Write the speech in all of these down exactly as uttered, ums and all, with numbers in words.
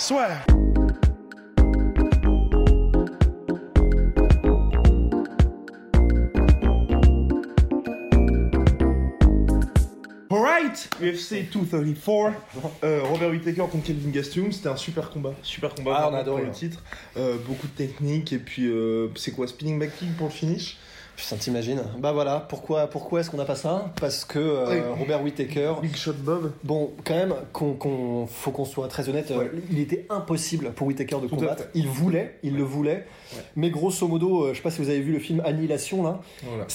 Swear. Alright, U F C deux cent trente-quatre, euh, Robert Whittaker contre Kelvin Gastelum, c'était un super combat, super combat, ah, on adore le titre, euh, beaucoup de technique et puis euh, c'est quoi, spinning back kick pour le finish? Putain, t'imagines. Bah voilà, pourquoi, pourquoi est-ce qu'on n'a pas ça? Parce que euh, ouais. Robert Whittaker... Big Shot Bob. Bon, quand même, qu'on, qu'on, faut qu'on soit très honnête, ouais. euh, il était impossible pour Whittaker de Tout combattre. Il voulait, il ouais. le voulait, ouais. mais grosso modo, euh, je sais pas si vous avez vu le film Annihilation, là. Voilà.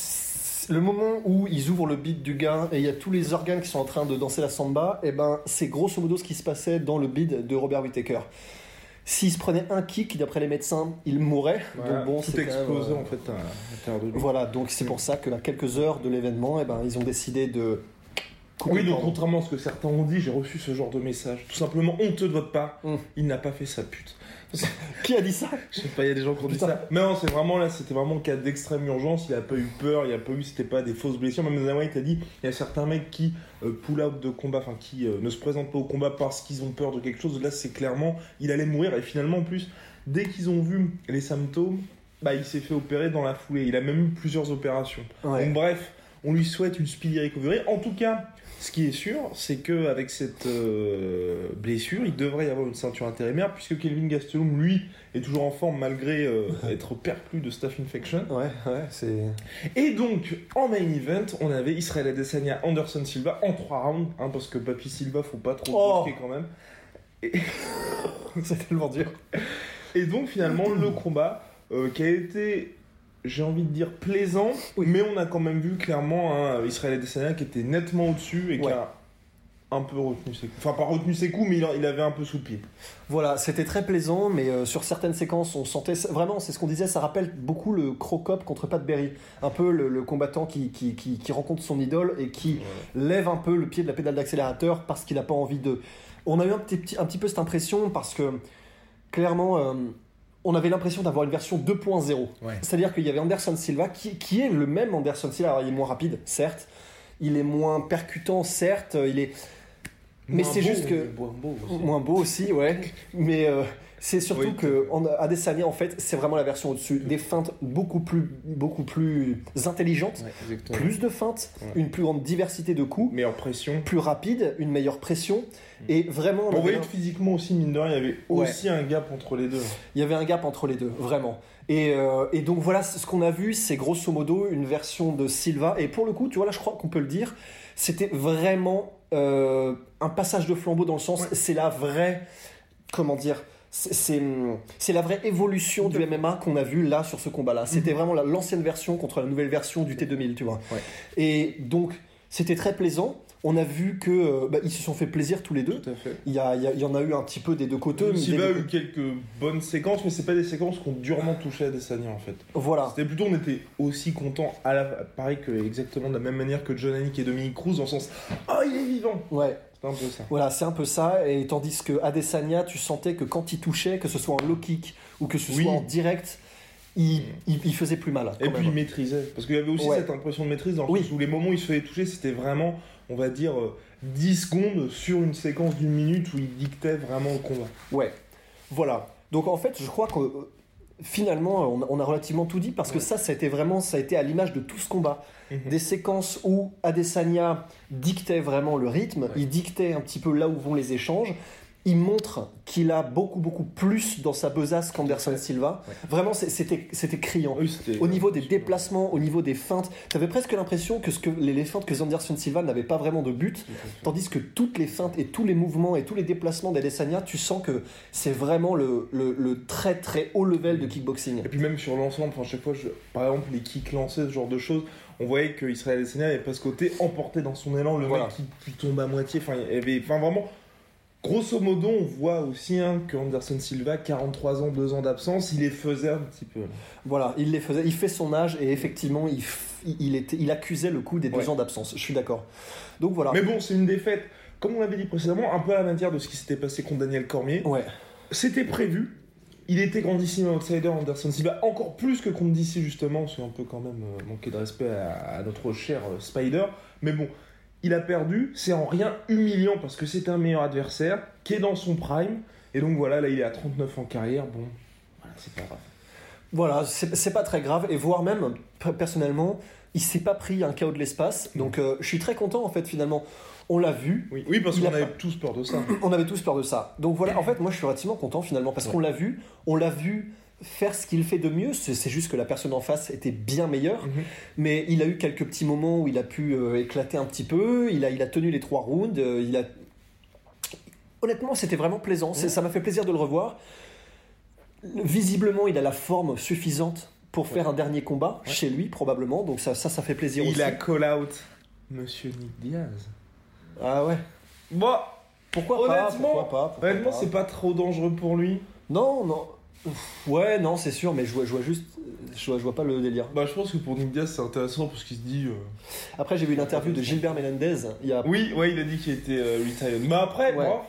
Le moment où ils ouvrent le bide du gars et il y a tous les organes qui sont en train de danser la samba, et ben c'est grosso modo ce qui se passait dans le bide de Robert Whittaker. S'il se prenait un kick, d'après les médecins, il mourrait. Voilà, donc bon, tout c'est explosé même, euh... en fait. À, à voilà, donc c'est pour ça que à quelques heures de l'événement, et ben ils ont décidé de. Oui, donc contrairement à ce que certains ont dit, j'ai reçu ce genre de message. Tout simplement honteux de votre part. Mm. Il n'a pas fait sa pute. Qui a dit ça? Je sais pas, il y a des gens qui ont dit ça. Mais non, c'est vraiment là, c'était vraiment le cas d'extrême urgence. Il a pas eu peur, il a pas eu, c'était pas des fausses blessures. Même Zama, il t'a dit, il y a certains mecs qui euh, pull out de combat, enfin qui euh, ne se présentent pas au combat parce qu'ils ont peur de quelque chose. Là, c'est clairement, il allait mourir et finalement, en plus, dès qu'ils ont vu les symptômes, bah il s'est fait opérer dans la foulée. Il a même eu plusieurs opérations. Ouais. Donc bref, on lui souhaite une speedy recovery. En tout cas. Ce qui est sûr, c'est qu'avec cette euh, blessure, il devrait y avoir une ceinture intérimaire, puisque Kelvin Gastelum, lui, est toujours en forme malgré euh, être perclus de staph infection. Ouais, ouais, c'est. Et donc, en main event, on avait Israël Adesanya, Anderson Silva en trois rounds, hein, parce que Papi Silva, faut pas trop bloquer oh quand même. Et... c'est tellement dur. Et donc, finalement, le combat euh, qui a été. J'ai envie de dire plaisant, oui. mais on a quand même vu clairement hein, Israël Adesanya qui était nettement au-dessus et ouais. qui a un peu retenu ses coups. Enfin, pas retenu ses coups, mais il avait un peu sous le pied. Voilà, c'était très plaisant, mais euh, sur certaines séquences, on sentait... Vraiment, c'est ce qu'on disait, ça rappelle beaucoup le Cro Cop contre Pat Barry. Un peu le, le combattant qui, qui, qui, qui rencontre son idole et qui ouais. lève un peu le pied de la pédale d'accélérateur parce qu'il n'a pas envie de... On a eu un petit, un petit peu cette impression parce que, clairement... Euh, on avait l'impression d'avoir une version deux point zéro. Ouais. C'est-à-dire qu'il y avait Anderson Silva, qui, qui est le même Anderson Silva. Alors, il est moins rapide, certes. Il est moins percutant, certes. Il est... Mais moins c'est beau, juste que... Moins beau aussi. Moins beau aussi, ouais. Mais euh, c'est surtout oui, que en, Adesanya, en fait, c'est vraiment la version au-dessus. Des feintes beaucoup plus, beaucoup plus intelligentes. Ouais, plus de feintes. Ouais. Une plus grande diversité de coups. Meilleure pression. Plus rapide. Une meilleure pression. Et vraiment... On voyait que physiquement aussi, mine de rien, il y avait aussi ouais. un gap entre les deux. Il y avait un gap entre les deux, vraiment. Et, euh, et donc voilà, ce qu'on a vu, c'est grosso modo une version de Silva. Et pour le coup, tu vois, là, je crois qu'on peut le dire, c'était vraiment euh, un passage de flambeau dans le sens, ouais. c'est la vraie... Comment dire c'est, c'est, c'est la vraie évolution de... du M M A qu'on a vu là, sur ce combat-là. C'était mm-hmm. vraiment la, l'ancienne version contre la nouvelle version du T deux mille, tu vois. Ouais. Et donc, c'était très plaisant. On a vu que bah, ils se sont fait plaisir tous les deux. Tout à fait. Il y, a, il, y a, il y en a eu un petit peu des deux côtés. Silva a eu quelques bonnes séquences, mais c'est pas des séquences qu'on durement touché à Adesanya en fait. Voilà. C'était plutôt on était aussi contents à la pareil que exactement de la même manière que John Anik et Dominick Cruz dans le sens ah oh, il est vivant. Ouais. C'est un peu ça. Voilà, c'est un peu ça. Et tandis que Adesanya, tu sentais que quand il touchait, que ce soit en low kick ou que ce oui. soit en direct. Il, il, il faisait plus mal. Et puis même. Il maîtrisait. Parce qu'il y avait aussi ouais. cette impression de maîtrise dans le oui. sens où les moments où il se faisait toucher, c'était vraiment, on va dire, dix secondes sur une séquence d'une minute où il dictait vraiment le combat. Ouais. Voilà. Donc en fait, je crois que finalement, on, on a relativement tout dit parce que ouais. ça, ça a été vraiment, ça a été à l'image de tout ce combat. Mm-hmm. Des séquences où Adesanya dictait vraiment le rythme, ouais. il dictait un petit peu là où vont les échanges. Il montre qu'il a beaucoup, beaucoup plus dans sa besace qu'Anderson ouais. Silva. Ouais. Vraiment, c'était, c'était criant. Oui, c'était, au niveau des déplacements, au niveau des feintes, t'avais presque l'impression que, ce que les, les feintes que Anderson Silva n'avait pas vraiment de but, tandis que toutes les feintes et tous les mouvements et tous les déplacements d'Adesanya, tu sens que c'est vraiment le, le, le très, très haut level de kickboxing. Et puis même sur l'ensemble, enfin, chaque fois, je, par exemple, les kicks lancés, ce genre de choses, on voyait qu'Israël Adesanya avait pas ce côté emporté dans son élan, le voilà. mec qui, qui tombe à moitié, enfin, il y avait, enfin, vraiment... Grosso modo, on voit aussi hein, que Anderson Silva, quarante-trois ans, deux ans d'absence, il les faisait un petit peu. Voilà, il les faisait, il fait son âge et effectivement, il, il, était, il accusait le coup des deux ouais. ans d'absence. Je suis d'accord. Donc voilà. Mais bon, c'est une défaite, comme on l'avait dit précédemment, un peu à la manière de ce qui s'était passé contre Daniel Cormier. Ouais. C'était prévu. Il était grandissime outsider, Anderson Silva, encore plus que contre D C justement, c'est un peu quand même manquer de respect à, à notre cher Spider. Mais bon. Il a perdu, c'est en rien humiliant parce que c'est un meilleur adversaire qui est dans son prime. Et donc voilà, là il est à trente-neuf en carrière. Bon, voilà, c'est pas grave. Voilà, c'est, c'est pas très grave. Et voire même, personnellement, il s'est pas pris un K O de l'espace. Donc euh, je suis très content en fait finalement. On l'a vu. Oui, oui parce qu'on avait pas... tous peur de ça. On avait tous peur de ça. Donc voilà, en fait moi je suis relativement content finalement parce ouais. qu'on l'a vu. On l'a vu. Faire ce qu'il fait de mieux, c'est juste que la personne en face était bien meilleure, mmh. mais il a eu quelques petits moments où il a pu euh, éclater un petit peu, il a, il a tenu les trois rounds, euh, il a... honnêtement c'était vraiment plaisant, mmh. c'est, ça m'a fait plaisir de le revoir. Visiblement il a la forme suffisante pour faire ouais. un dernier combat, ouais. chez lui probablement, donc ça ça, ça fait plaisir il aussi. Il a call out Monsieur Nick Diaz. Ah ouais. Bon, pourquoi honnêtement, pas, pourquoi pas pourquoi honnêtement pas. C'est pas trop dangereux pour lui. Non, non. Ouais, non, c'est sûr, mais je vois, je vois juste. Je vois, je vois pas le délire. Bah, je pense que pour Nick Diaz, c'est intéressant parce qu'il se dit. Euh... Après, j'ai vu une interview de Gilbert Melendez. Il y a... Oui, ouais, il a dit qu'il était euh, retired. Mais après, ouais. moi.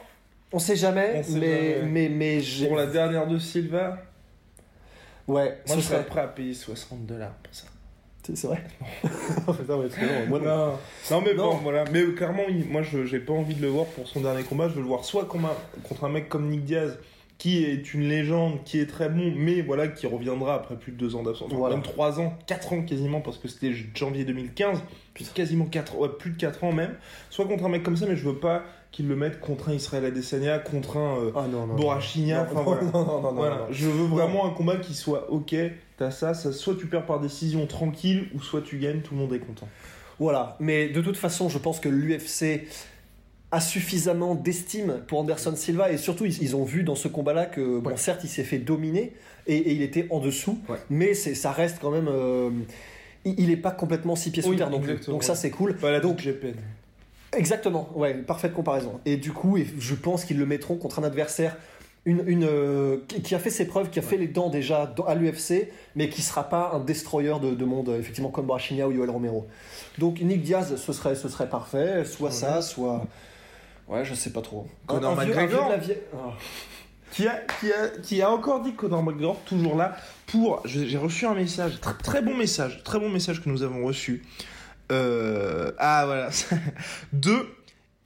On sait jamais, on sait mais, jamais. mais, mais, mais j'ai... Pour la dernière de Silva. Ouais, moi, je serais prêt à payer soixante dollars pour ça. C'est vrai. Non, mais, bon, moi, non. non mais non. bon voilà. Mais euh, clairement, il... moi je, j'ai pas envie de le voir pour son dernier combat. Je veux le voir soit combat... contre un mec comme Nick Diaz. Qui est une légende, qui est très bon, mais voilà, qui reviendra après plus de deux ans d'absence. Voilà. Même trois ans, quatre ans quasiment, parce que c'était janvier deux mille quinze, puis quasiment quatre, ouais, plus de quatre ans même. Soit contre un mec comme ça, mais je veux pas qu'il le mette contre un Israël Adesanya, contre un euh, ah non, non, Borachinia. Non, non, voilà. non, non, non, voilà. non, non. Je veux vraiment un combat qui soit ok, t'as ça, ça, soit tu perds par décision tranquille, ou soit tu gagnes, tout le monde est content. Voilà, mais de toute façon, je pense que l'U F C a suffisamment d'estime pour Anderson Silva et surtout ils, ils ont vu dans ce combat là que ouais. bon, certes il s'est fait dominer et, et il était en dessous ouais. mais c'est, ça reste quand même euh, il n'est pas complètement six pieds sous oui, terre donc, donc ouais. ça c'est cool voilà, donc j'ai peine. Exactement, ouais, parfaite comparaison et du coup je pense qu'ils le mettront contre un adversaire Une, une, euh, qui a fait ses preuves, qui a ouais. fait les dents déjà dans, à l'U F C, mais qui ne sera pas un destroyer de, de monde, effectivement, comme Borachinia ou Yoel Romero. Donc Nick Diaz, ce serait, ce serait parfait, soit ouais. ça, soit. Ouais, je ne sais pas trop. Conor McGregor vie... oh. qui, a, qui, a, qui a encore dit Conor McGregor, toujours là, pour. J'ai reçu un message, très, très bon message, très bon message que nous avons reçu. Euh, ah voilà, de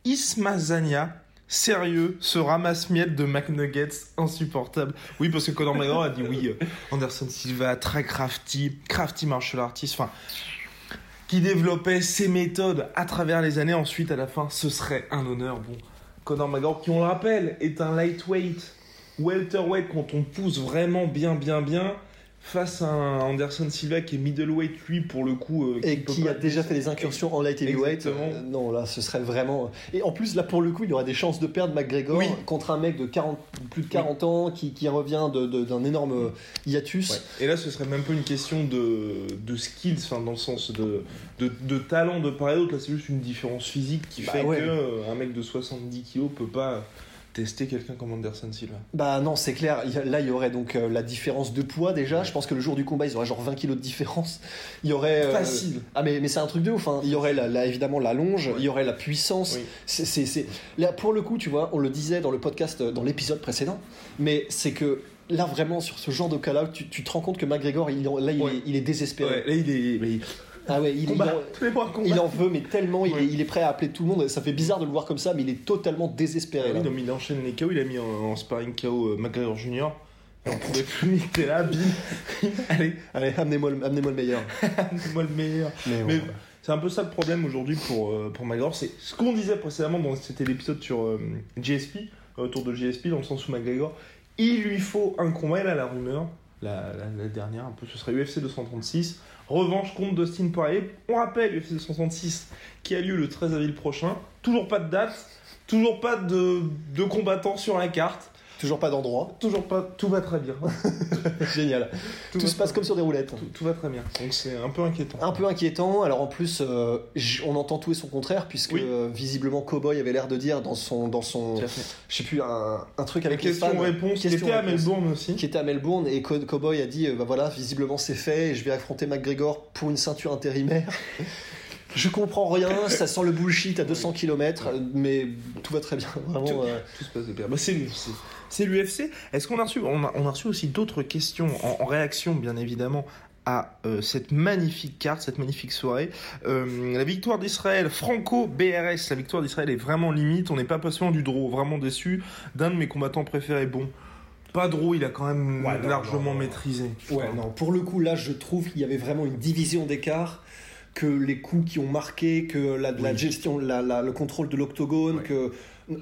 Ismazania. Sérieux, ce ramasse-miettes de McNuggets insupportable. Oui, parce que Conor McGregor a dit oui. Anderson Silva, très crafty, crafty martial artist, enfin, qui développait ses méthodes à travers les années. Ensuite, à la fin, ce serait un honneur. Bon, Conor McGregor, qui on le rappelle, est un lightweight, welterweight quand on pousse vraiment bien, bien, bien. Face à un Anderson Silva qui est middleweight, lui, pour le coup... Euh, qui et qui a déjà fait des incursions en light heavyweight. Euh, non, là, ce serait vraiment... Et en plus, là, pour le coup, il aura des chances de perdre McGregor oui. contre un mec de quarante, plus de quarante oui. ans qui, qui revient de, de, d'un énorme hiatus. Ouais. Et là, ce serait même pas une question de, de skills, dans le sens de, de, de talent de part et d'autre. Là, c'est juste une différence physique qui bah fait ouais. qu'un mec de soixante-dix kilos peut pas... tester quelqu'un comme Anderson Silva. Bah non, c'est clair. Là, il y aurait donc euh, la différence de poids déjà. Ouais. Je pense que le jour du combat, ils auraient genre vingt kilos de différence. Il y aurait euh, facile. Ah mais mais c'est un truc de ouf. Hein. Il y aurait la, la, évidemment la longe. Ouais. Il y aurait la puissance. Oui. C'est c'est c'est. Là, pour le coup, tu vois, on le disait dans le podcast, dans l'épisode précédent. Mais c'est que là vraiment sur ce genre de call-out, tu, tu te rends compte que McGregor, il, là, il, ouais. il, il est désespéré. Ouais. Là, il est. Mais... Ah ouais, il, combat, il, en, il en veut mais tellement il, ouais. est, il est prêt à appeler tout le monde. Ça fait bizarre de le voir comme ça, mais il est totalement désespéré. Ah oui, là. Non, mais il enchaîne les K O. Il a mis en, en sparring K O euh, McGregor Junior et on pouvait plus. Il était là, bim. Allez, allez, amenez-moi le, amenez-moi le meilleur. Amenez-moi le meilleur. Mais, mais bon, c'est un peu ça le problème aujourd'hui pour euh, pour McGregor. C'est ce qu'on disait précédemment. Dans, c'était l'épisode sur euh, G S P, autour de G S P, dans le sens où McGregor, il lui faut un combat. Et là, la rumeur, la, la, la dernière, un peu, ce serait U F C deux cent trente-six. Revanche contre Dustin Poirier. On rappelle U F C deux cent trente-six qui a lieu le treize avril prochain. Toujours pas de date, toujours pas de, de combattants sur la carte. Toujours pas d'endroit. Toujours pas. Tout va très bien. Génial. Tout, tout se passe comme sur des roulettes. Tout, tout va très bien. Donc c'est un peu inquiétant. Un peu inquiétant. Alors en plus, euh, on entend tout et son contraire puisque oui. euh, visiblement Cowboy avait l'air de dire dans son dans son, je sais plus un, un truc avec les fans. Réponse. Qui était à Melbourne aussi. Qui était à Melbourne et Cowboy a dit euh, bah voilà visiblement c'est fait et je vais affronter McGregor pour une ceinture intérimaire. Je comprends rien, ça sent le bullshit à deux cents kilomètres, mais tout va très bien. Vraiment, tout, euh... tout se passe de bien. Bah, c'est l'U F C. C'est l'U F C. Est-ce qu'on a reçu, on a, on a reçu aussi d'autres questions en, en réaction, bien évidemment, à euh, cette magnifique carte, cette magnifique soirée. Euh, la victoire d'Israël, Franco B R S, la victoire d'Israël est vraiment limite. On n'est pas patient du draw, vraiment déçu. D'un de mes combattants préférés, bon. Pas drôle, il a quand même ouais, non, largement non, non. maîtrisé. Ouais, non. Pour le coup, là, je trouve qu'il y avait vraiment une division d'écart. Que les coups qui ont marqué, que la, oui. la gestion, la, la, le contrôle de l'octogone, oui. que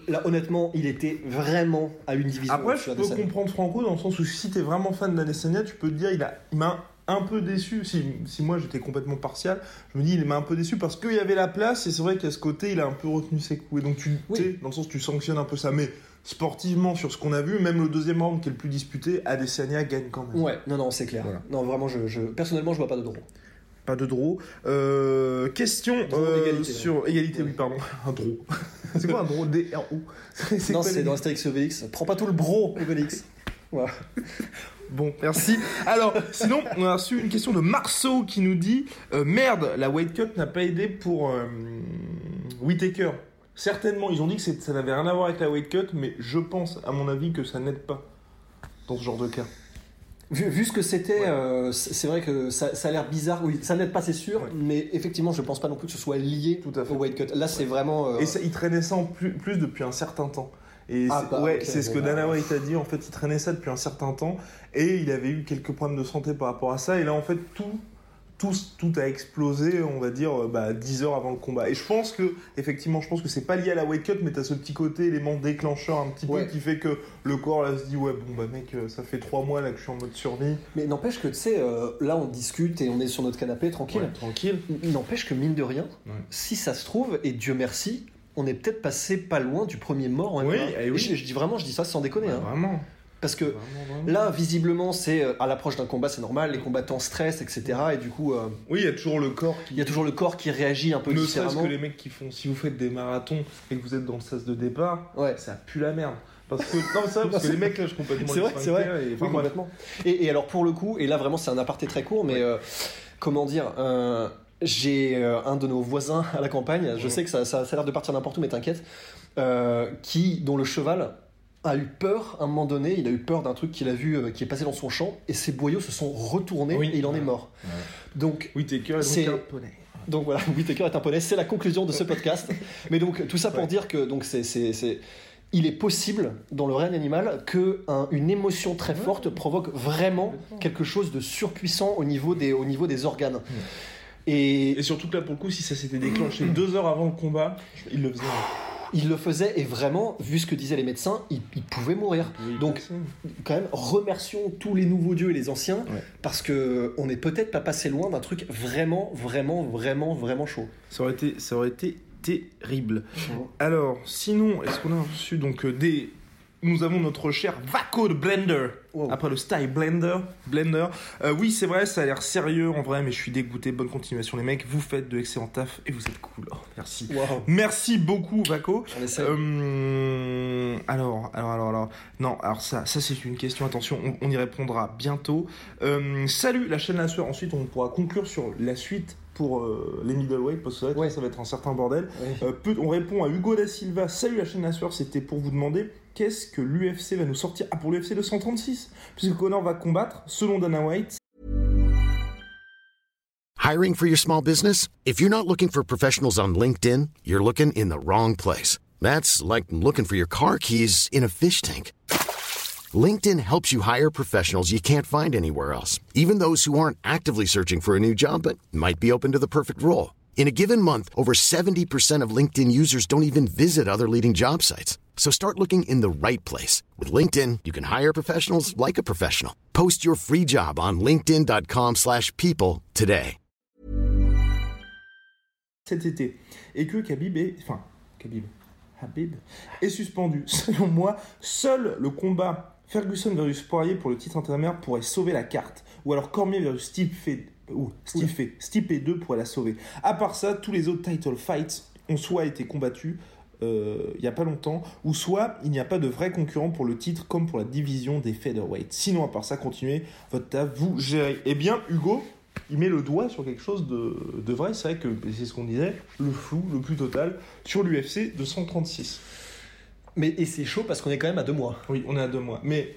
là, honnêtement, il était vraiment à une division. Après, je peux comprendre Franco dans le sens où si t'es vraiment fan d'Adesanya, tu peux te dire il a il m'a un peu déçu. Si, si moi j'étais complètement partial, je me dis il m'a un peu déçu parce qu'il y avait la place et c'est vrai qu'à ce côté il a un peu retenu ses coups et donc tu oui. t'es dans le sens où tu sanctionnes un peu ça, mais sportivement sur ce qu'on a vu, même le deuxième round qui est le plus disputé, Adesanya gagne quand même. Ouais, non non c'est clair. Voilà. Non vraiment, je, je personnellement je vois pas de drôle. Pas de draw. Euh, question euh, égalité, sur ouais. égalité, oui, pardon. Un draw. C'est quoi un draw D R O c'est Non, c'est dans Astérix O V X. Prends pas tout le bro, O V X. Voilà. Bon, merci. Alors, sinon, on a reçu une question de Marceau qui nous dit euh, merde, la White Cup n'a pas aidé pour euh, Whittaker. Certainement, ils ont dit que c'est, ça n'avait rien à voir avec la White Cup, mais je pense, à mon avis, que ça n'aide pas dans ce genre de cas. Vu, vu ce que c'était, ouais. euh, c'est vrai que ça, ça a l'air bizarre. Oui, ça n'aide pas, c'est sûr, ouais. mais effectivement, je pense pas non plus que ce soit lié Tout à fait. Au weight cut. Là, ouais. c'est vraiment. Euh... Et ça, il traînait ça en plus, plus depuis un certain temps. Et ah, c'est, bah, ouais, okay, c'est ce que Dana White a dit. En fait, il traînait ça depuis un certain temps et il avait eu quelques problèmes de santé par rapport à ça. Et là, en fait, tout, tout, tout a explosé. On va dire, bah, dix heures avant le combat. Et je pense que, effectivement, je pense que c'est pas lié à la weight cut, mais t'as ce petit côté élément déclencheur un petit ouais. peu qui fait que. Le corps là se dit ouais bon bah mec ça fait trois mois là que je suis en mode survie. Mais n'empêche que tu sais euh, là on discute et on est sur notre canapé tranquille. Ouais, tranquille. N'empêche que mine de rien ouais. si ça se trouve et Dieu merci on est peut-être passé pas loin du premier mort. En oui, eh oui. Je, je dis vraiment je dis ça sans déconner. Ouais, hein. Vraiment. Parce que vraiment, vraiment. Là visiblement c'est à l'approche d'un combat c'est normal les combattants stressent et cetera et du coup euh, oui il y a toujours le corps il qui... y a toujours le corps qui réagit un peu ne différemment. Ne serait-ce que les mecs qui font si vous faites des marathons et que vous êtes dans le sas de départ ouais. ça pue la merde. Parce que, non, ça, parce que les mecs, là, je complètement. C'est vrai, c'est vrai. Et, enfin, oui, complètement. Et, et alors, pour le coup, et là, vraiment, c'est un aparté très court, mais ouais. euh, comment dire, euh, j'ai euh, un de nos voisins à la campagne, je ouais. sais que ça, ça, ça a l'air de partir n'importe où, mais t'inquiète, euh, qui, dont le cheval a eu peur à un moment donné, il a eu peur d'un truc qu'il a vu, euh, qui est passé dans son champ, et ses boyaux se sont retournés, oui. et il en ouais. est mort. Ouais. Donc, oui, t'es cœur, c'est. Donc voilà, Whittaker est un poney, c'est la conclusion de ce podcast. Mais donc, tout ça pour ouais. dire que donc, c'est. c'est, c'est... il est possible, dans le règne animal, qu'une un, émotion très forte provoque vraiment quelque chose de surpuissant au niveau des, au niveau des organes. Mmh. Et... et surtout que là, pour le coup, si ça s'était déclenché mmh. deux heures avant le combat, il le faisait. Il le faisait, et vraiment, vu ce que disaient les médecins, il, il pouvait mourir. Oui, donc, quand même, remercions tous les nouveaux dieux et les anciens, ouais. parce qu'on n'est peut-être pas passé loin d'un truc vraiment, vraiment, vraiment, vraiment chaud. Ça aurait été... Ça aurait été... terrible. Alors, sinon, est-ce qu'on a reçu donc des... Nous avons notre cher Vaco de Blender. Wow. Après le Style Blender. Blender. Euh, oui, c'est vrai, ça a l'air sérieux en vrai, mais je suis dégoûté. Bonne continuation, les mecs. Vous faites de l'excellent taf et vous êtes cool. Oh, merci. Wow. Merci beaucoup, Vaco. Euh, alors, alors, alors, alors. Non, alors ça, ça c'est une question. Attention, on, on y répondra bientôt. Euh, salut, la chaîne La Sueur. Ensuite, on pourra conclure sur la suite. Pour euh, les middleweight, parce que là, ouais. ça va être un certain bordel. Ouais. Euh, peu, on répond à Hugo Da Silva. Salut la chaîne La Sueur, c'était pour vous demander qu'est-ce que l'U F C va nous sortir. Ah, pour l'U F C deux cent trente-six, puisque Conor va combattre, selon Dana White. Hiring for your small business? If you're not looking for professionals on LinkedIn, you're looking in the wrong place. That's like looking for your car keys in a fish tank. LinkedIn helps you hire professionals you can't find anywhere else, even those who aren't actively searching for a new job but might be open to the perfect role. In a given month, over seventy percent of LinkedIn users don't even visit other leading job sites. So start looking in the right place. With LinkedIn, you can hire professionals like a professional. Post your free job on linkedin dot com slash people today. Cet été, et que Khabib est... enfin, Khabib... Khabib est suspendu. Selon moi, seul le combat Ferguson versus Poirier pour le titre intérimaire pourrait sauver la carte. Ou alors Cormier versus Stipe deux pourrait la sauver. À part ça, tous les autres title fights ont soit été combattus euh, il n'y a pas longtemps, ou soit il n'y a pas de vrai concurrent pour le titre comme pour la division des featherweight. Sinon, à part ça, continuez votre taf, vous gérez. Eh bien, Hugo, il met le doigt sur quelque chose de, de vrai. C'est vrai que c'est ce qu'on disait, le flou le plus total sur l'U F C deux cent trente-six. Mais, et c'est chaud parce qu'on est quand même à deux mois. Oui, on est à deux mois. Mais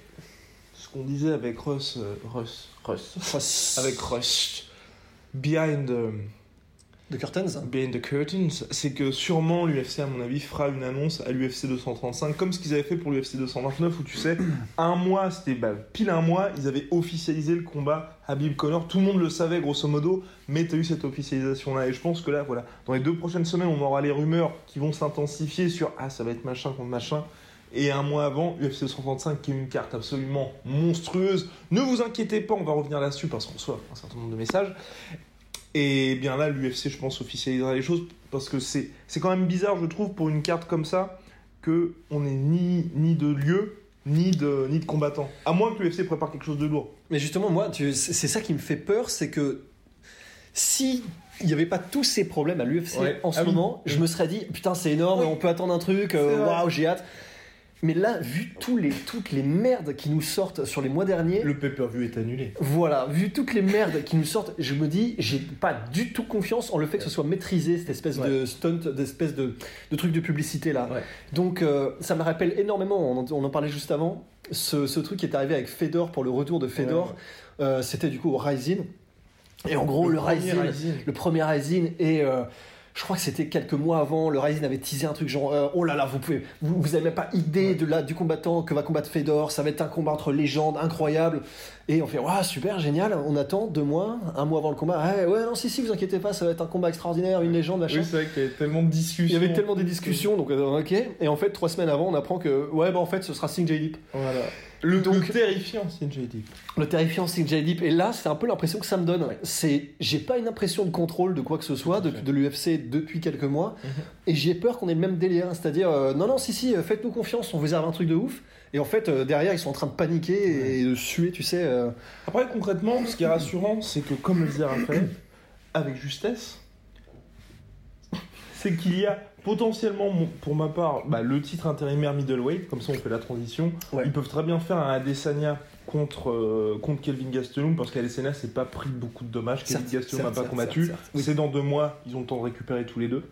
ce qu'on disait avec Russ, euh, Russ, Russ, Russ, avec Russ, behind the, the curtains, behind the curtains, c'est que sûrement l'U F C, à mon avis, fera une annonce à l'U F C deux cent trente-cinq, comme ce qu'ils avaient fait pour l'U F C deux cent vingt-neuf, où tu sais, un mois, c'était bah, pile un mois, ils avaient officialisé le combat Khabib Conor. Tout le monde le savait grosso modo, mais t'as eu cette officialisation-là. Et je pense que là, voilà, dans les deux prochaines semaines, on aura les rumeurs qui vont s'intensifier sur ah, ça va être machin contre machin. Et un mois avant, U F C deux cent trente-cinq, qui est une carte absolument monstrueuse. Ne vous inquiétez pas, on va revenir là-dessus parce qu'on reçoit un certain nombre de messages. Et bien là, l'U F C, je pense, officialisera les choses parce que c'est, c'est quand même bizarre, je trouve, pour une carte comme ça, qu'on n'ait ni, ni de lieu, ni de, ni de combattant. À moins que l'U F C prépare quelque chose de lourd. Mais justement, moi, tu, c'est ça qui me fait peur, c'est que si... il n'y avait pas tous ces problèmes à l'U F C ouais. en ce ah moment, oui. je me serais dit, putain, c'est énorme, ouais. on peut attendre un truc, waouh, wow, j'ai hâte. Mais là, vu tous les, toutes les merdes qui nous sortent sur les mois derniers... Le pay-per-view est annulé. Voilà, vu toutes les merdes qui nous sortent, je me dis, j'ai pas du tout confiance en le fait que ce soit maîtrisé, cette espèce ouais. de stunt, d'espèce de, de truc de publicité là. Ouais. Donc, euh, ça me rappelle énormément, on en, on en parlait juste avant, ce, ce truc qui est arrivé avec Fedor, pour le retour de Fedor, ouais, ouais. Euh, c'était du coup au Rise-in. Et en gros, le, le Rise-in, le premier Rise-in, et euh, je crois que c'était quelques mois avant, le Rise-in avait teasé un truc genre euh, oh là là, vous pouvez, vous, vous avez même pas idée ouais. de la, du combattant que va combattre Fedor, ça va être un combat entre légendes, incroyable. Et on fait waouh, ouais, super, génial, on attend deux mois, un mois avant le combat, ouais, ouais, non, si, si, vous inquiétez pas, ça va être un combat extraordinaire, une légende, machin. Oui, c'est vrai qu'il y avait tellement de discussions. Il y avait tellement de discussions, donc euh, ok. Et en fait, trois semaines avant, on apprend que ouais, bah en fait, ce sera Sing Jay Dip. Voilà. Le, Donc, le terrifiant Sing Jay Dip. Le terrifiant Sing Jay Dip. Et là, c'est un peu l'impression que ça me donne. Ouais. C'est, j'ai pas une impression de contrôle de quoi que ce soit de, de l'U F C depuis quelques mois. Mm-hmm. Et j'ai peur qu'on ait le même délire. C'est-à-dire, euh, non, non, si, si, faites-nous confiance, on vous réserve un truc de ouf. Et en fait, euh, derrière, ils sont en train de paniquer ouais. et de suer, tu sais. Euh... Après, concrètement, ce qui est rassurant, c'est que, comme le disait Raphaël, avec justesse, c'est qu'il y a potentiellement, pour ma part, bah, le titre intérimaire middleweight, comme ça on fait la transition. Ouais. Ils peuvent très bien faire un Adesanya contre, euh, contre Kelvin Gastelum, parce qu'Adesanya s'est pas pris beaucoup de dommages, certes, Kelvin Gastelum n'a pas certes, combattu. Certes, certes, oui. C'est dans deux mois, ils ont le temps de récupérer tous les deux.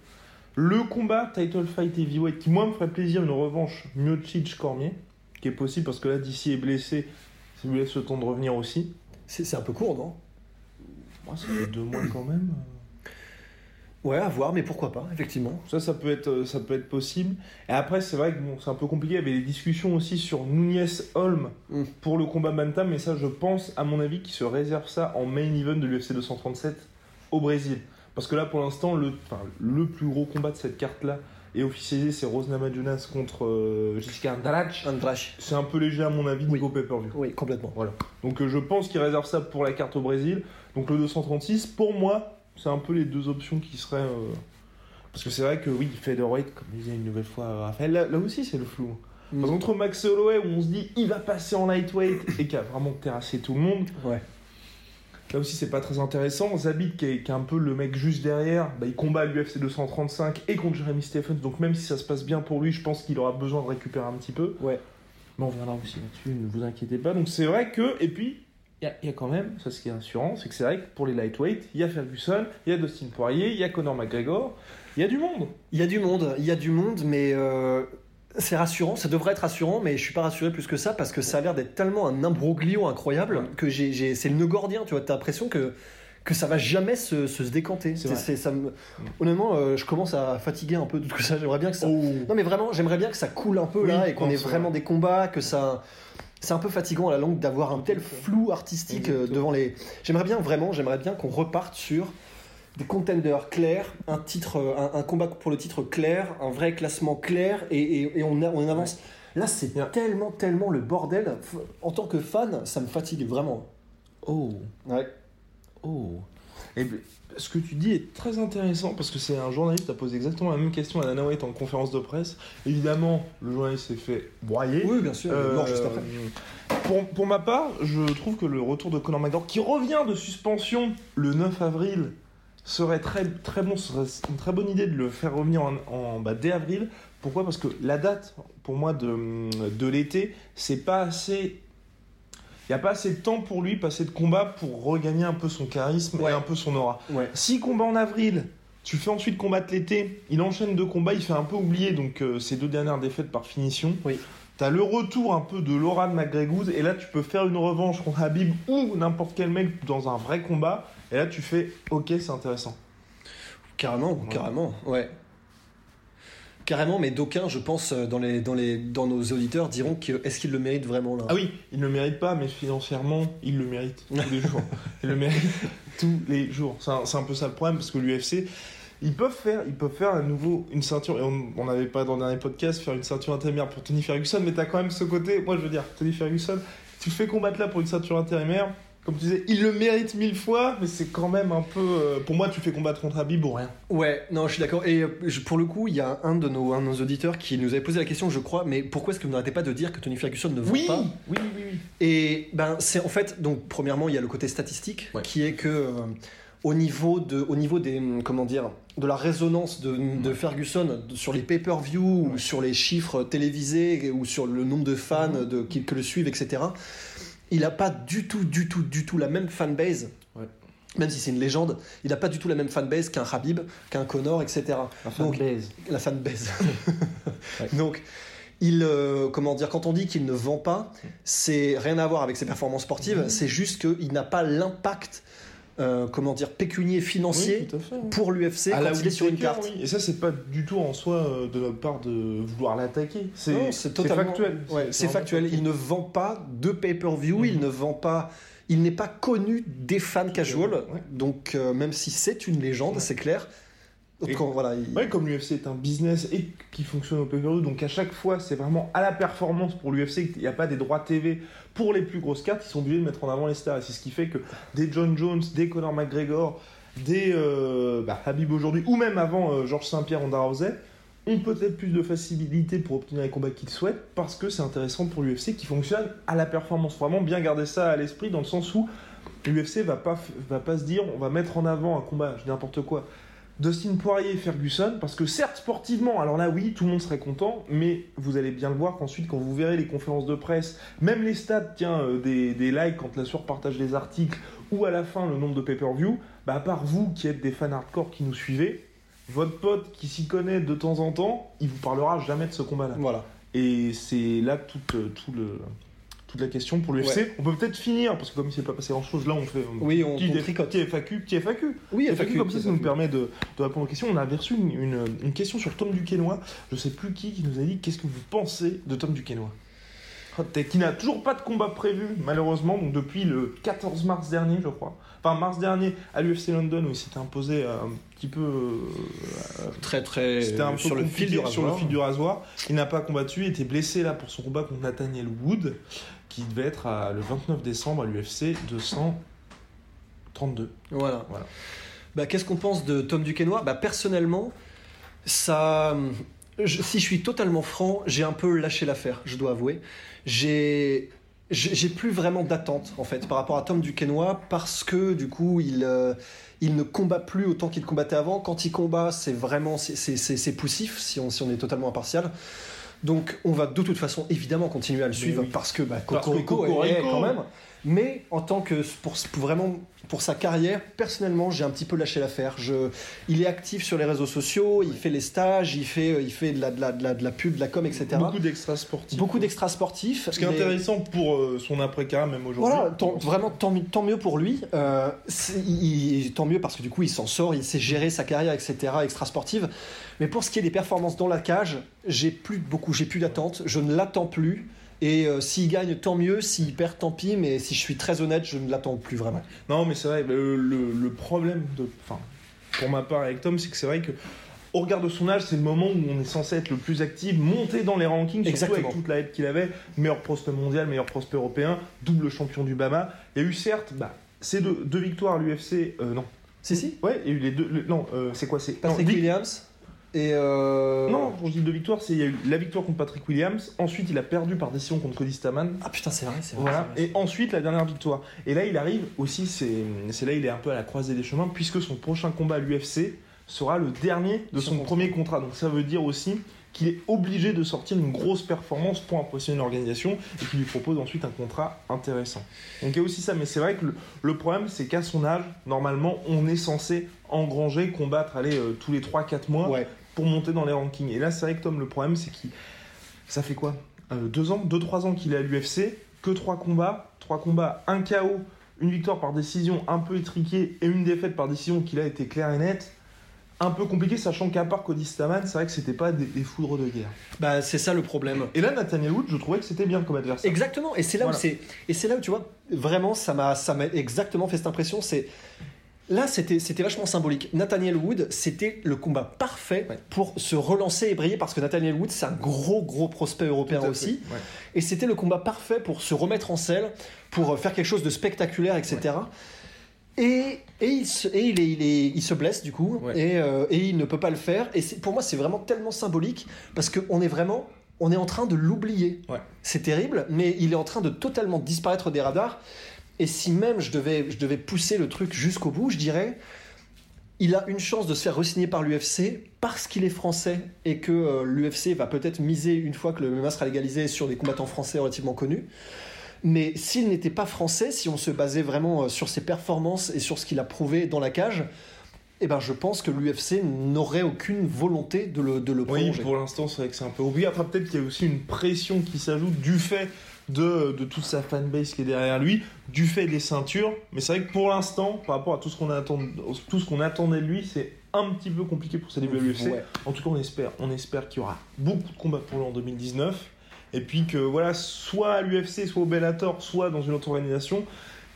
Le combat title fight heavyweight, qui moi me ferait plaisir, une revanche Miocic-Cormier, qui est possible parce que là D C est blessé, ça lui laisse le temps de revenir aussi. C'est, c'est un peu court, non ? Moi, ça fait deux mois quand même. Ouais, à voir, mais pourquoi pas, effectivement. Ça, ça peut être, ça peut être possible. Et après, c'est vrai que bon, c'est un peu compliqué. Il y avait des discussions aussi sur Nunez-Holm mm. pour le combat bantam, mais ça, je pense, à mon avis, qu'ils se réservent ça en main event de l'U F C deux cent trente-sept au Brésil. Parce que là, pour l'instant, le, enfin, le plus gros combat de cette carte-là est officialisé, c'est Rosna Namajunas contre euh, Jessica Andrade. C'est un peu léger, à mon avis, oui. niveau pay-per-view. Oui, complètement. Voilà. Donc, euh, je pense qu'ils réservent ça pour la carte au Brésil. Donc, le deux cent trente-six, pour moi... c'est un peu les deux options qui seraient... Euh... Parce que c'est vrai que, oui, featherweight, comme disait une nouvelle fois Raphaël, là, là aussi, c'est le flou. Mm. Parce qu'entre Max Holloway, où on se dit, il va passer en lightweight, et qui a vraiment terrassé tout le monde, ouais. là aussi, c'est pas très intéressant. Zabit, qui est, qui est un peu le mec juste derrière, bah, il combat à l'U F C deux cent trente-cinq et contre Jeremy Stephens, donc même si ça se passe bien pour lui, je pense qu'il aura besoin de récupérer un petit peu. Ouais. Mais on reviendra aussi là-dessus, ne vous inquiétez pas. Donc c'est vrai que... Et puis... il y a quand même, ça ce qui est rassurant, c'est que c'est vrai que pour les lightweight, il y a Ferguson, il y a Dustin Poirier, il y a Conor McGregor, il y a du monde. Il y a du monde, il y a du monde, mais euh, c'est rassurant, ça devrait être rassurant, mais je suis pas rassuré plus que ça parce que ça a l'air d'être tellement un imbroglio incroyable que j'ai, j'ai, c'est le nœud gordien, tu vois, t'as l'impression que, que ça va jamais se, se, se décanter. C'est, c'est, ça me... Honnêtement, euh, je commence à fatiguer un peu de tout ça, j'aimerais bien que ça... Oh. Non mais vraiment, j'aimerais bien que ça coule un peu oui, là et qu'on ait vraiment vrai. Des combats, que ça... C'est un peu fatigant à la longue d'avoir un tel flou artistique Exacto. devant les... J'aimerais bien, vraiment, j'aimerais bien qu'on reparte sur des contenders clairs, un, titre, un, un combat pour le titre clair, un vrai classement clair, et, et, et on, a, on avance. Là, c'est ouais. tellement, tellement le bordel. En tant que fan, ça me fatigue vraiment. Oh. Ouais. Oh. Et bien, ce que tu dis est très intéressant parce que c'est un journaliste qui a posé exactement la même question à Dana White en conférence de presse. Évidemment, le journaliste s'est fait broyer. Oui, bien sûr. Euh, non, juste après. Pour, pour ma part, je trouve que le retour de Conor McGregor, qui revient de suspension le neuf avril, serait très, très bon, serait une très bonne idée de le faire revenir en, en bah, dès avril. Pourquoi ? Parce que la date, pour moi, de, de l'été, c'est pas assez... Il n'y a pas assez de temps pour lui, pas assez de combat pour regagner un peu son charisme ouais. et un peu son aura. Ouais. Si combat en avril, tu fais ensuite combattre l'été, il enchaîne deux combats, il fait un peu oublier donc, euh, ses deux dernières défaites par finition. Oui. T'as le retour un peu de l'aura de McGregor et là tu peux faire une revanche contre Khabib ou n'importe quel mec dans un vrai combat et là tu fais ok, c'est intéressant. Carrément, ouais. carrément, ouais. Carrément, mais d'aucuns, je pense, dans, les, dans, les, dans nos auditeurs, diront que, est-ce qu'il le mérite vraiment là ? Ah oui, il ne le mérite pas, mais financièrement, il le mérite tous les jours. Il le mérite tous les jours. C'est un, c'est un peu ça le problème, parce que l'U F C, ils peuvent faire, ils peuvent faire à nouveau une ceinture. Et on n'avait pas, dans le dernier podcast, faire une ceinture intérimaire pour Tony Ferguson, mais t'as quand même ce côté. Moi, je veux dire, Tony Ferguson, tu le fais combattre là pour une ceinture intérimaire. Comme tu disais, il le mérite mille fois, mais c'est quand même un peu... Euh, pour moi, tu fais combattre contre Khabib pour rien. Ouais, non, je suis d'accord. Et euh, je, pour le coup, il y a un de, nos, un de nos auditeurs qui nous avait posé la question, je crois, mais pourquoi est-ce que vous n'arrêtez pas de dire que Tony Ferguson ne vend oui, pas Oui, oui, oui. Et ben, c'est en fait... Donc, premièrement, il y a le côté statistique, ouais. qui est que... Euh, au niveau de, au niveau des, comment dire, de la résonance de, de ouais. Ferguson sur les pay-per-view ouais. ou sur les chiffres télévisés ou sur le nombre de fans ouais. de, qui, que le suivent, et cetera, il n'a pas du tout, du tout, du tout la même fanbase, ouais. même si c'est une légende, il n'a pas du tout la même fanbase qu'un Khabib, qu'un Conor, et cetera. La fanbase. La fanbase. ouais. Donc, il, euh, comment dire, quand on dit qu'il ne vend pas, c'est rien à voir avec ses performances sportives, mmh. c'est juste qu'il n'a pas l'impact Euh, comment dire, pécunier, financier oui, fait, oui. pour l'U F C à quand il est sur une carte. Oui. Et ça, c'est pas du tout en soi euh, de notre part de vouloir l'attaquer. C'est, non, c'est totalement c'est factuel. Ouais, c'est, c'est factuel. Il ne vend pas de pay-per-view, mm-hmm. il ne vend pas, il n'est pas connu des fans casual. Ouais. Donc, euh, même si c'est une légende, ouais. c'est clair. Et, quand, voilà, il... ouais, comme l'U F C est un business et qui fonctionne au pay-per-view, donc à chaque fois c'est vraiment à la performance pour l'U F C. Il n'y a pas des droits T V pour les plus grosses cartes, ils sont obligés de mettre en avant les stars et c'est ce qui fait que des John Jones, des Conor McGregor, des euh, bah, Khabib aujourd'hui ou même avant euh, Georges Saint-Pierre, Ronda Rousey ont peut-être plus de facilité pour obtenir les combats qu'ils souhaitent parce que c'est intéressant pour l'U F C qui fonctionne à la performance. Vraiment bien garder ça à l'esprit dans le sens où l'U F C va pas, va pas se dire on va mettre en avant un combat, je dis n'importe quoi, Dustin Poirier et Ferguson, parce que certes sportivement, alors là oui, tout le monde serait content, mais vous allez bien le voir qu'ensuite quand vous verrez les conférences de presse, même les stats, tiens, euh, des, des likes quand la soeur partage les articles, ou à la fin le nombre de pay-per-view, bah à part vous qui êtes des fans hardcore qui nous suivez, votre pote qui s'y connaît de temps en temps, il vous parlera jamais de ce combat-là. Voilà. Et c'est là tout, euh, tout le... toute la question pour l'U F C. Ouais. On peut peut-être finir, parce que comme il ne s'est pas passé grand-chose, là on fait un oui, on, petit, on déf- petit F A Q. Petit F A Q. Oui, F A Q, F A Q comme ça, ça nous permet de, de répondre aux questions. On a reçu une, une, une question sur Tom Duquesnoy, je ne sais plus qui, qui nous a dit qu'est-ce que vous pensez de Tom Duquesnoy, qui n'a toujours pas de combat prévu, malheureusement, donc depuis le quatorze mars dernier, je crois. Enfin, mars dernier, à l'U F C London, où il s'était imposé un petit peu... Euh, très, très... C'était un peu sur, le fil, du sur le fil du rasoir. Il n'a pas combattu, il était blessé là pour son combat contre Nathaniel Wood, qui devait être à, le vingt-neuf décembre à l'U F C deux cent trente-deux. Voilà. voilà. Bah, qu'est-ce qu'on pense de Tom Duquesnoy ? Bah, personnellement, ça... Je, si je suis totalement franc, j'ai un peu lâché l'affaire, je dois avouer. J'ai, j'ai, j'ai plus vraiment d'attente, en fait, par rapport à Tom Duquesnoy, parce que, du coup, il, euh, il ne combat plus autant qu'il combattait avant. Quand il combat, c'est vraiment... C'est, c'est, c'est, c'est poussif, si on, si on est totalement impartial. Donc, on va de toute façon, évidemment, continuer à le suivre, oui. parce que bah, Cocorico, est quand même. Mais, en tant que... Pour, pour vraiment... Pour sa carrière, personnellement, j'ai un petit peu lâché l'affaire. Je... Il est actif sur les réseaux sociaux, il oui. fait les stages, il fait, il fait de, la, de, la, de, la, de la pub, de la com, et cetera. Beaucoup d'extras sportifs. Beaucoup d'extras sportifs. Ce qui est mais... intéressant pour euh, son après-carrière, même aujourd'hui. Voilà, tant, vraiment, tant, tant mieux pour lui. Euh, il, tant mieux parce que du coup, il s'en sort, il sait gérer sa carrière, et cetera, extra sportive. Mais pour ce qui est des performances dans la cage, j'ai plus beaucoup, j'ai plus d'attente, je ne l'attends plus. Et euh, s'il gagne, tant mieux. S'il perd, tant pis. Mais si je suis très honnête, je ne l'attends plus vraiment. Non, mais c'est vrai. Le, le, le problème, de, enfin, pour ma part avec Tom, c'est que c'est vrai que au regard de son âge, c'est le moment où on est censé être le plus actif, monter dans les rankings, surtout avec toute la hype qu'il avait. Meilleur prospect mondial, meilleur prospect européen, double champion du Bama. Il y a eu certes, bah, ces deux, deux victoires à l'U F C. Euh, non, Si, si. Ouais, il y a eu les deux. Le, non, euh, c'est quoi c'est, Patrick non, Williams et. Euh... Non, quand je dis deux victoires, c'est il y a eu la victoire contre Patrick Williams. Ensuite, il a perdu par décision contre Cody Staman. Ah putain, c'est vrai, c'est vrai. Voilà. C'est vrai, c'est vrai. Et ensuite, la dernière victoire. Et là, il arrive aussi. C'est, c'est là, il est un peu à la croisée des chemins puisque son prochain combat à l'U F C sera le dernier de son, son premier contrat. Donc ça veut dire aussi qu'il est obligé de sortir une grosse performance pour impressionner une organisation et qu'il lui propose ensuite un contrat intéressant. Donc il y a aussi ça, mais c'est vrai que le, le problème, c'est qu'à son âge, normalement, on est censé engranger, combattre, aller euh, tous les trois quatre mois ouais. pour monter dans les rankings. Et là, c'est vrai que Tom, le problème, c'est qu'il... Ça fait quoi euh, deux ans, deux trois ans qu'il est à l'U F C, que trois combats, trois combats, un K O, une victoire par décision un peu étriquée et une défaite par décision qui a été claire et nette. Un peu compliqué, sachant qu'à part Cody Staman, c'est vrai que c'était pas des, des foudres de guerre. Bah c'est ça le problème. Et là, Nathaniel Wood, je trouvais que c'était bien comme adversaire. Exactement. Et c'est là voilà. où c'est, et c'est là où tu vois vraiment, ça m'a, ça m'a exactement fait cette impression. C'est là, c'était, c'était vachement symbolique. Nathaniel Wood, c'était le combat parfait ouais. pour se relancer et briller, parce que Nathaniel Wood, c'est un gros gros prospect européen aussi. Ouais. Et c'était le combat parfait pour se remettre en selle, pour faire quelque chose de spectaculaire, et cetera. Ouais. Et, et, il se, et il, est, il, est, il se blesse du coup ouais. et, euh, et il ne peut pas le faire et c'est, pour moi c'est vraiment tellement symbolique parce qu'on est vraiment on est en train de l'oublier ouais. c'est terrible, mais il est en train de totalement disparaître des radars. Et si même je devais, je devais pousser le truc jusqu'au bout, je dirais il a une chance de se faire re-signer par l'U F C parce qu'il est français et que euh, l'U F C va peut-être miser, une fois que le M M A sera légalisé, sur des combattants français relativement connus. Mais s'il n'était pas français, si on se basait vraiment sur ses performances et sur ce qu'il a prouvé dans la cage, eh ben je pense que l'U F C n'aurait aucune volonté de le, de le prolonger. Oui, pour l'instant, c'est vrai que c'est un peu oublié. Après, peut-être qu'il y a aussi une pression qui s'ajoute du fait de, de toute sa fanbase qui est derrière lui, du fait des ceintures. Mais c'est vrai que pour l'instant, par rapport à tout ce qu'on, attend, tout ce qu'on attendait de lui, c'est un petit peu compliqué pour ses débuts à l'U F C. Ouais. En tout cas, on espère, on espère qu'il y aura beaucoup de combats pour lui en deux mille dix-neuf. Et puis que voilà, soit à l'U F C, soit au Bellator, soit dans une autre organisation,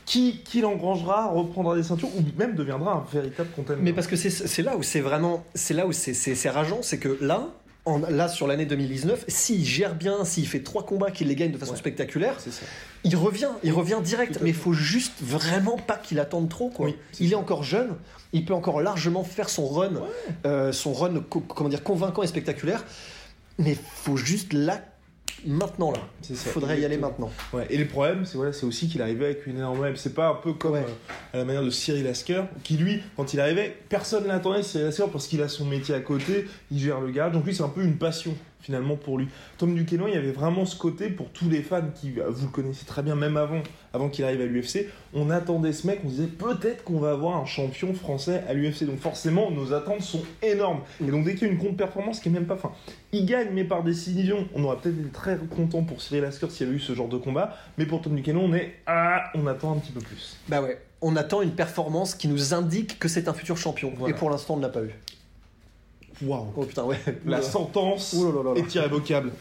qui, qui l'engrangera, reprendra des ceintures ou même deviendra un véritable contender. Mais parce que c'est, c'est là où c'est vraiment, c'est là où c'est, c'est, c'est rageant, c'est que là, en, là sur l'année deux mille dix-neuf, s'il gère bien, s'il fait trois combats, qu'il les gagne de façon ouais, spectaculaire, c'est ça. il revient, il revient direct. Mais il faut juste vraiment pas qu'il attende trop, quoi. Oui, il ça. est encore jeune, il peut encore largement faire son run, ouais. euh, son run, co- comment dire, convaincant et spectaculaire. Mais faut juste là. Maintenant là, il faudrait y aller maintenant. Ouais. Et le problème, c'est voilà, c'est aussi qu'il arrivait avec une énorme hype. C'est pas un peu comme ouais. euh, à la manière de Cyril Lasker, qui lui, quand il arrivait, personne l'attendait. Cyril Lasker, parce qu'il a son métier à côté, il gère le garage. Donc lui, c'est un peu une passion finalement pour lui. Tom Duquesnoy, il y avait vraiment ce côté pour tous les fans qui, vous le connaissez très bien, même avant, avant qu'il arrive à l'U F C, on attendait ce mec, on disait peut-être qu'on va avoir un champion français à l'U F C. Donc forcément, nos attentes sont énormes. Et donc dès qu'il y a une contre-performance qui est même pas, enfin, il gagne mais par décision, on aurait peut-être été très content pour Cyril Lasker s'il y avait eu ce genre de combat, mais pour Tom Duquesnoy, on est ah, on attend un petit peu plus. Bah ouais, on attend une performance qui nous indique que c'est un futur champion. Voilà. Et pour l'instant, on ne l'a pas eu. Waouh. Oh putain, ouais. La sentence oh là là là. est irrévocable.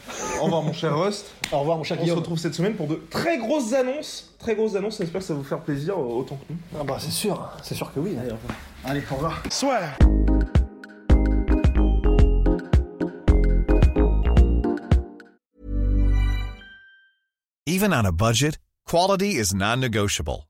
Au revoir mon cher Rust. Au revoir mon cher Guillaume. On se retrouve cette semaine pour de très grosses annonces. Très grosses annonces, j'espère que ça va vous faire plaisir autant que nous. Ah bah c'est sûr, c'est sûr que oui. Allez, au revoir. Allez, au revoir. Soit Even on a budget, quality is non-negotiable.